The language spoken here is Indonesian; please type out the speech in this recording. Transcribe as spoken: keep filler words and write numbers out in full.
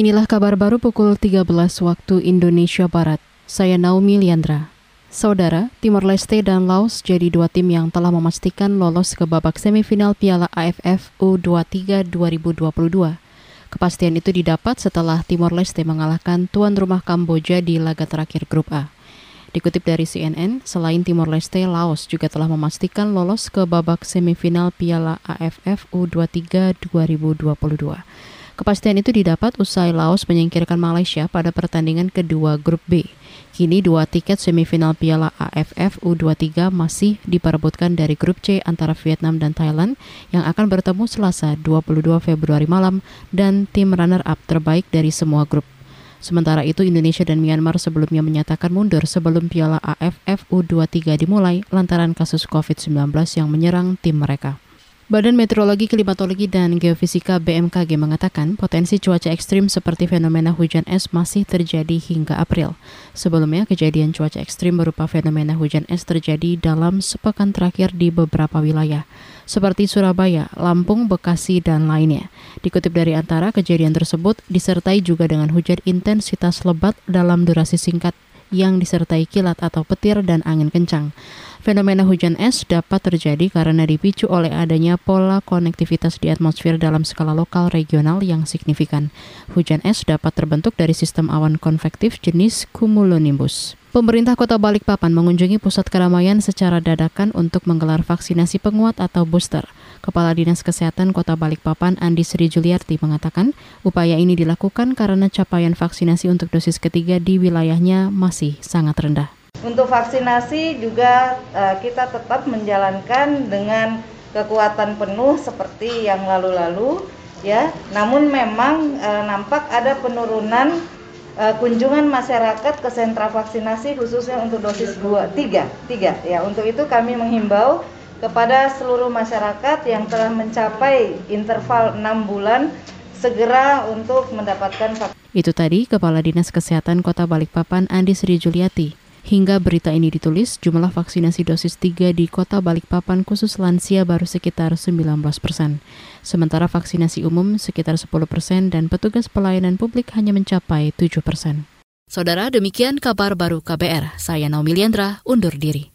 Inilah kabar baru pukul tiga belas waktu Indonesia Barat. Saya Naomi Liandra. Saudara, Timor Leste dan Laos jadi dua tim yang telah memastikan lolos ke babak semifinal Piala A F F U dua puluh tiga dua ribu dua puluh dua. Kepastian itu didapat setelah Timor Leste mengalahkan tuan rumah Kamboja di laga terakhir grup A. Dikutip dari C N N, selain Timor Leste, Laos juga telah memastikan lolos ke babak semifinal Piala A F F U dua puluh tiga dua ribu dua puluh dua. Kepastian itu didapat usai Laos menyingkirkan Malaysia pada pertandingan kedua grup B. Kini dua tiket semifinal Piala A F F U dua puluh tiga masih diperebutkan dari grup C antara Vietnam dan Thailand yang akan bertemu Selasa dua puluh dua Februari malam dan tim runner-up terbaik dari semua grup. Sementara itu, Indonesia dan Myanmar sebelumnya menyatakan mundur sebelum Piala A F F U dua puluh tiga dimulai lantaran kasus covid sembilan belas yang menyerang tim mereka. Badan Meteorologi, Klimatologi, dan Geofisika B M K G mengatakan potensi cuaca ekstrim seperti fenomena hujan es masih terjadi hingga April. Sebelumnya, kejadian cuaca ekstrim berupa fenomena hujan es terjadi dalam sepekan terakhir di beberapa wilayah, seperti Surabaya, Lampung, Bekasi, dan lainnya. Dikutip dari Antara, kejadian tersebut disertai juga dengan hujan intensitas lebat dalam durasi singkat yang disertai kilat atau petir dan angin kencang. Fenomena hujan es dapat terjadi karena dipicu oleh adanya pola konektivitas di atmosfer dalam skala lokal regional yang signifikan. Hujan es dapat terbentuk dari sistem awan konvektif jenis cumulonimbus. Pemerintah Kota Balikpapan mengunjungi pusat keramaian secara dadakan untuk menggelar vaksinasi penguat atau booster. Kepala Dinas Kesehatan Kota Balikpapan, Andi Sri Juliarti, mengatakan upaya ini dilakukan karena capaian vaksinasi untuk dosis ketiga di wilayahnya masih sangat rendah. Untuk vaksinasi juga kita tetap menjalankan dengan kekuatan penuh seperti yang lalu-lalu, ya. Namun memang nampak ada penurunan kunjungan masyarakat ke sentra vaksinasi khususnya untuk dosis dua, tiga, tiga ya. Untuk itu kami menghimbau kepada seluruh masyarakat yang telah mencapai interval enam bulan segera untuk mendapatkan vaksin. Itu tadi Kepala Dinas Kesehatan Kota Balikpapan Andi Sri Juliarti. Hingga berita ini ditulis, jumlah vaksinasi dosis tiga di Kota Balikpapan khusus lansia baru sekitar sembilan belas persen. Sementara vaksinasi umum sekitar sepuluh persen dan petugas pelayanan publik hanya mencapai tujuh persen. Saudara, demikian kabar baru K B R. Saya Naomi Liandra, undur diri.